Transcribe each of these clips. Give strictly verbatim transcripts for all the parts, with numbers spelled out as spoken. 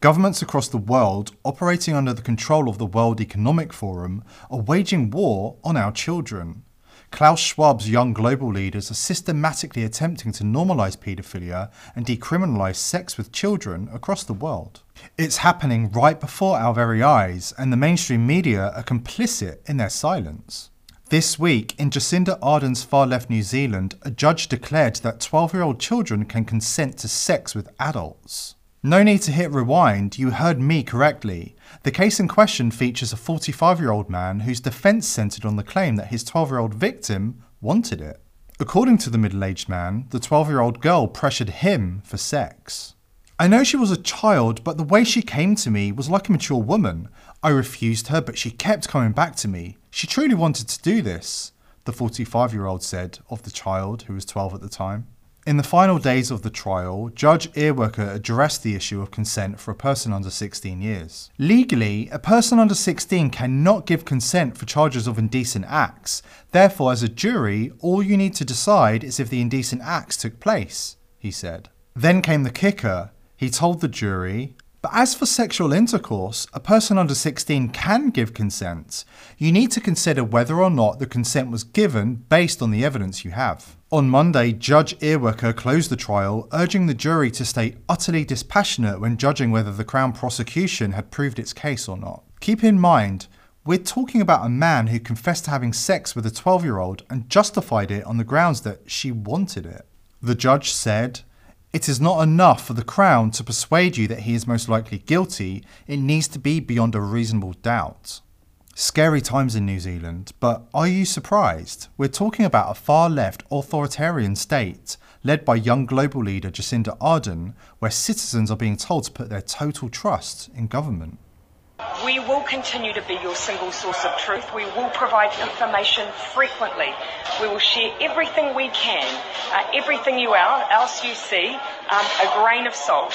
Governments across the world, operating under the control of the World Economic Forum, are waging war on our children. Klaus Schwab's young global leaders are systematically attempting to normalise paedophilia and decriminalise sex with children across the world. It's happening right before our very eyes, and the mainstream media are complicit in their silence. This week, in Jacinda Ardern's far-left New Zealand, a judge declared that twelve-year-old children can consent to sex with adults. No need to hit rewind, you heard me correctly. The case in question features a forty-five-year-old man whose defence centred on the claim that his twelve-year-old victim wanted it. According to the middle-aged man, the twelve-year-old girl pressured him for sex. "I know she was a child, but the way she came to me was like a mature woman. I refused her, but she kept coming back to me. She truly wanted to do this," the forty-five-year-old said of the child, who was twelve at the time. In the final days of the trial, Judge Earwaker addressed the issue of consent for a person under sixteen years. Legally, a person under sixteen cannot give consent for charges of indecent acts. Therefore, as a jury, all you need to decide is if the indecent acts took place, he said. Then came the kicker. He told the jury, "But as for sexual intercourse, a person under sixteen can give consent. You need to consider whether or not the consent was given based on the evidence you have." On Monday, Judge Earwaker closed the trial, urging the jury to stay utterly dispassionate when judging whether the Crown prosecution had proved its case or not. Keep in mind, we're talking about a man who confessed to having sex with a twelve-year-old and justified it on the grounds that she wanted it. The judge said, "It is not enough for the Crown to persuade you that he is most likely guilty. It needs to be beyond a reasonable doubt." Scary times in New Zealand, but are you surprised? We're talking about a far-left authoritarian state, led by young global leader Jacinda Ardern, where citizens are being told to put their total trust in government. We will continue to be your single source of truth. We will provide information frequently. We will share everything we can, uh, everything you else you see, um, a grain of salt.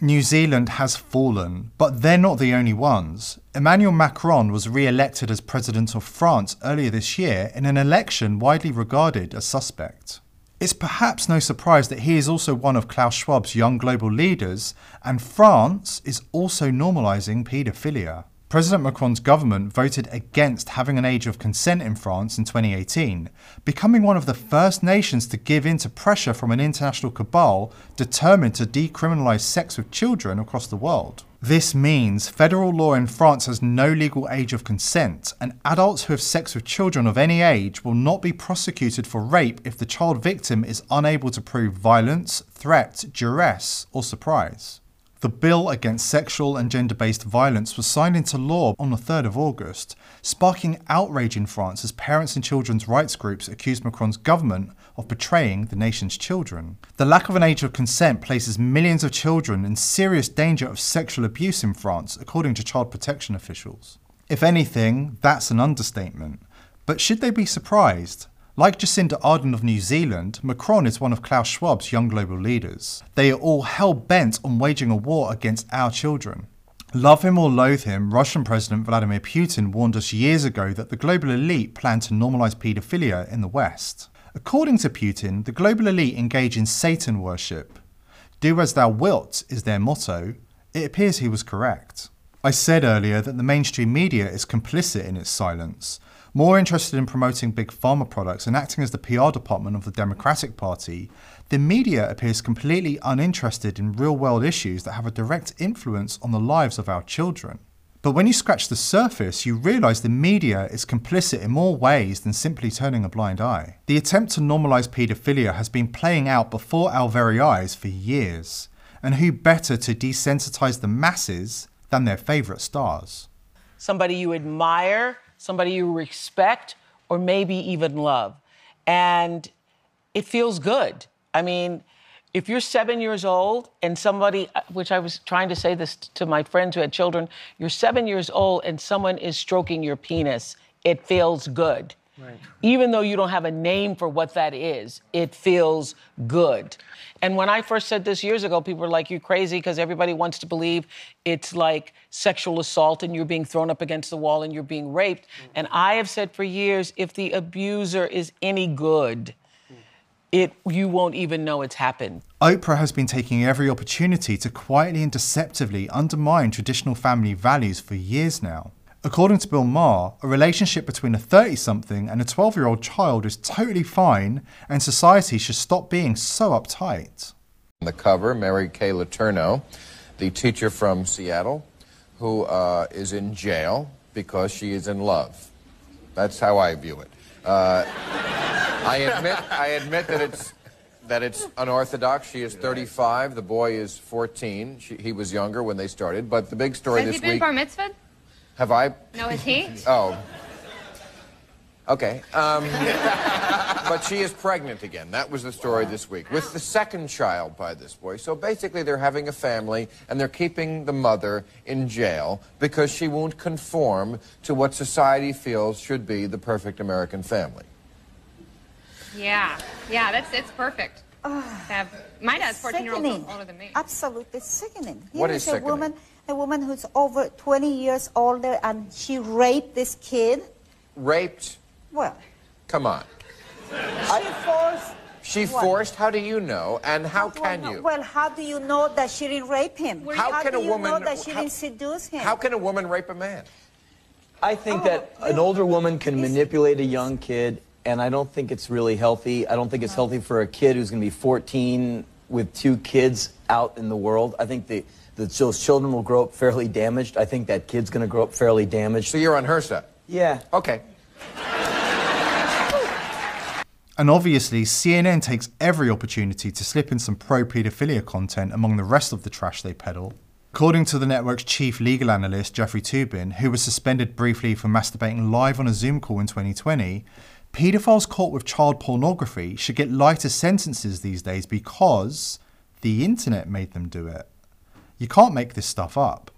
New Zealand has fallen, but they're not the only ones. Emmanuel Macron was re-elected as president of France earlier this year in an election widely regarded as suspect. It's perhaps no surprise that he is also one of Klaus Schwab's young global leaders, and France is also normalising paedophilia. President Macron's government voted against having an age of consent in France in twenty eighteen, becoming one of the first nations to give in to pressure from an international cabal determined to decriminalise sex with children across the world. This means federal law in France has no legal age of consent, and adults who have sex with children of any age will not be prosecuted for rape if the child victim is unable to prove violence, threat, duress, or surprise. The bill against sexual and gender-based violence was signed into law on the third of August, sparking outrage in France as parents and children's rights groups accused Macron's government of betraying the nation's children. The lack of an age of consent places millions of children in serious danger of sexual abuse in France, according to child protection officials. If anything, that's an understatement. But should they be surprised? Like Jacinda Ardern of New Zealand, Macron is one of Klaus Schwab's young global leaders. They are all hell-bent on waging a war against our children. Love him or loathe him, Russian President Vladimir Putin warned us years ago that the global elite planned to normalise paedophilia in the West. According to Putin, the global elite engage in Satan worship. "Do as thou wilt" is their motto. It appears he was correct. I said earlier that the mainstream media is complicit in its silence, more interested in promoting big pharma products and acting as the P R department of the Democratic Party. The media appears completely uninterested in real-world issues that have a direct influence on the lives of our children. But when you scratch the surface, you realise the media is complicit in more ways than simply turning a blind eye. The attempt to normalise paedophilia has been playing out before our very eyes for years, and who better to desensitise the masses than their favourite stars? Somebody you admire, somebody you respect, or maybe even love. And it feels good. I mean, if you're seven years old and somebody, which I was trying to say this to my friends who had children, you're seven years old and someone is stroking your penis, it feels good. Right. Even though you don't have a name for what that is, it feels good. And when I first said this years ago, people were like, "You're crazy," because everybody wants to believe it's like sexual assault and you're being thrown up against the wall and you're being raped. Mm. And I have said for years, if the abuser is any good, mm. it, you won't even know it's happened. Oprah has been taking every opportunity to quietly and deceptively undermine traditional family values for years now. According to Bill Maher, a relationship between a thirty-something and a twelve-year-old child is totally fine, and society should stop being so uptight. On the cover, Mary Kay Letourneau, the teacher from Seattle, who uh, is in jail because she is in love. That's how I view it. Uh, I admit, I admit that it's that it's unorthodox. She is thirty-five. The boy is fourteen. She, he was younger when they started. But the big story this week. Has he been bar mitzvahed? Have I? No, is he? Oh. Okay. Um, but she is pregnant again. That was the story this week. With the second child by this boy. So basically they're having a family and they're keeping the mother in jail because she won't conform to what society feels should be the perfect American family. Yeah. Yeah, that's it's perfect. Uh, My dad's fourteen-year-old older than me. Absolutely sickening. Here what is, is sickening? A woman, a woman who's over twenty years older, and she raped this kid. Raped? Well, come on. She forced. She what? forced. How do you know? And how can well, you? Well, how do you know that she didn't rape him? How, how can do a you woman know that she how, didn't seduce him? How can a woman rape a man? I think oh, that you, an older woman can manipulate a young kid, and I don't think it's really healthy. I don't think it's healthy for a kid who's going to be fourteen with two kids out in the world. I think the that those children will grow up fairly damaged. I think that kid's going to grow up fairly damaged. So you're on her side. Yeah. Okay. And obviously, C N N takes every opportunity to slip in some pro-pedophilia content among the rest of the trash they peddle. According to the network's chief legal analyst, Jeffrey Toobin, who was suspended briefly for masturbating live on a Zoom call in twenty twenty, pedophiles caught with child pornography should get lighter sentences these days because the internet made them do it. You can't make this stuff up.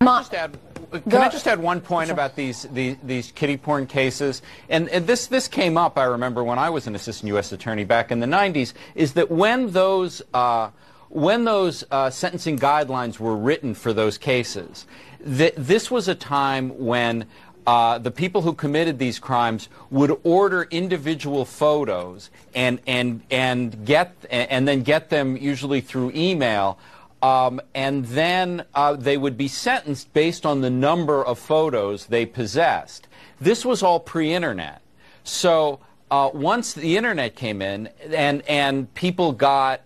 Can I just add, can I just add one point about these, these, these kiddie porn cases? And, and this, this came up, I remember, when I was an assistant U S attorney back in the nineties, is that when those, uh, when those uh, sentencing guidelines were written for those cases, th this was a time when Uh, the people who committed these crimes would order individual photos and and and get and then get them usually through email, um, and then uh, they would be sentenced based on the number of photos they possessed. This was all pre-internet, so uh, once the internet came in and and people got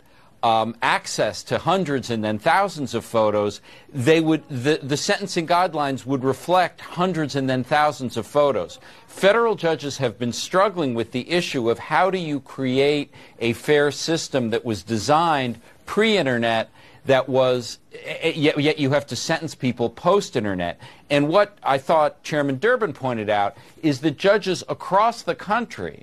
Um, access to hundreds and then thousands of photos, they would the, the sentencing guidelines would reflect hundreds and then thousands of photos. Federal judges have been struggling with the issue of how do you create a fair system that was designed pre-internet that was, yet, yet you have to sentence people post-internet. And what I thought Chairman Durbin pointed out is that judges across the country,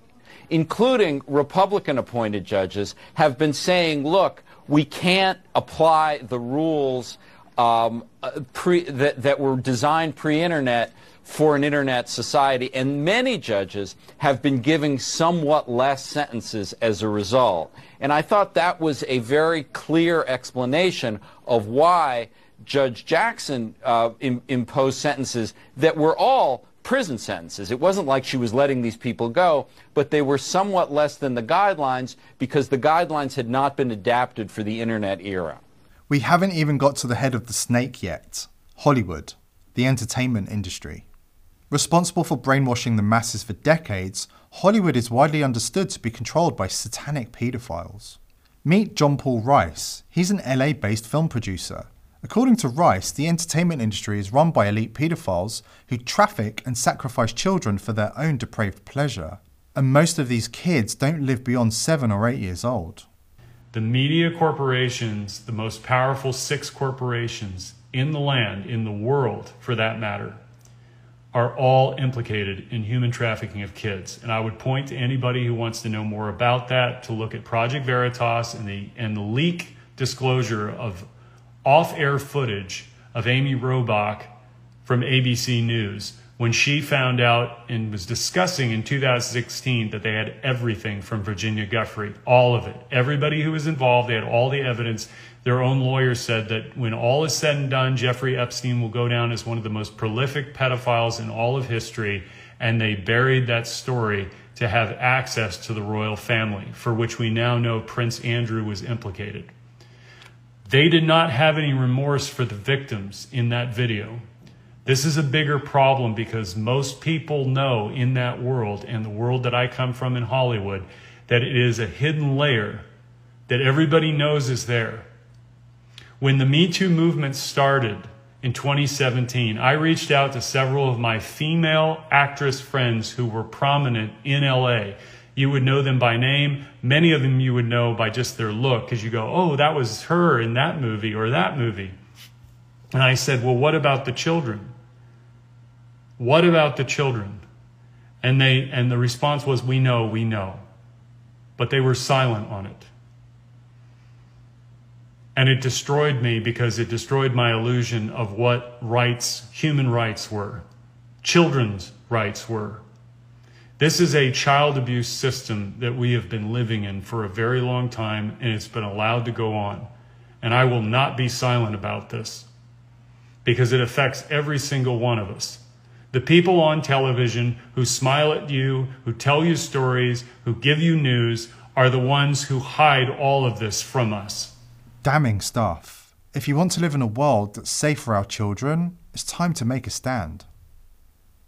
including Republican-appointed judges, have been saying, look, we can't apply the rules um, pre that, that were designed pre-internet for an internet society. And many judges have been giving somewhat less sentences as a result. And I thought that was a very clear explanation of why Judge Jackson uh, im- imposed sentences that were all prison sentences. It wasn't like she was letting these people go, but they were somewhat less than the guidelines because the guidelines had not been adapted for the internet era. We haven't even got to the head of the snake yet. Hollywood, the entertainment industry. Responsible for brainwashing the masses for decades, Hollywood is widely understood to be controlled by satanic pedophiles. Meet John Paul Rice. He's an L A-based film producer. According to Rice, the entertainment industry is run by elite pedophiles who traffic and sacrifice children for their own depraved pleasure. And most of these kids don't live beyond seven or eight years old. The media corporations, the most powerful six corporations in the land, in the world for that matter, are all implicated in human trafficking of kids. And I would point to anybody who wants to know more about that to look at Project Veritas and the, and the leak disclosure of off-air footage of Amy Robach from A B C News when she found out and was discussing in two thousand sixteen that they had everything from Virginia Guffrey, all of it. Everybody who was involved, they had all the evidence. Their own lawyer said that when all is said and done, Jeffrey Epstein will go down as one of the most prolific pedophiles in all of history, and they buried that story to have access to the royal family, for which we now know Prince Andrew was implicated. They did not have any remorse for the victims in that video. This is a bigger problem because most people know in that world, and the world that I come from in Hollywood, that it is a hidden layer that everybody knows is there. When the Me Too movement started in twenty seventeen, I reached out to several of my female actress friends who were prominent in L A. You would know them by name. Many of them you would know by just their look, because you go, oh, that was her in that movie or that movie. And I said, well, what about the children? What about the children? And they and the response was, we know, we know. But they were silent on it. And it destroyed me because it destroyed my illusion of what rights, human rights were, children's rights were. This is a child abuse system that we have been living in for a very long time, and it's been allowed to go on. And I will not be silent about this because it affects every single one of us. The people on television who smile at you, who tell you stories, who give you news, are the ones who hide all of this from us. Damning stuff. If you want to live in a world that's safe for our children, it's time to make a stand.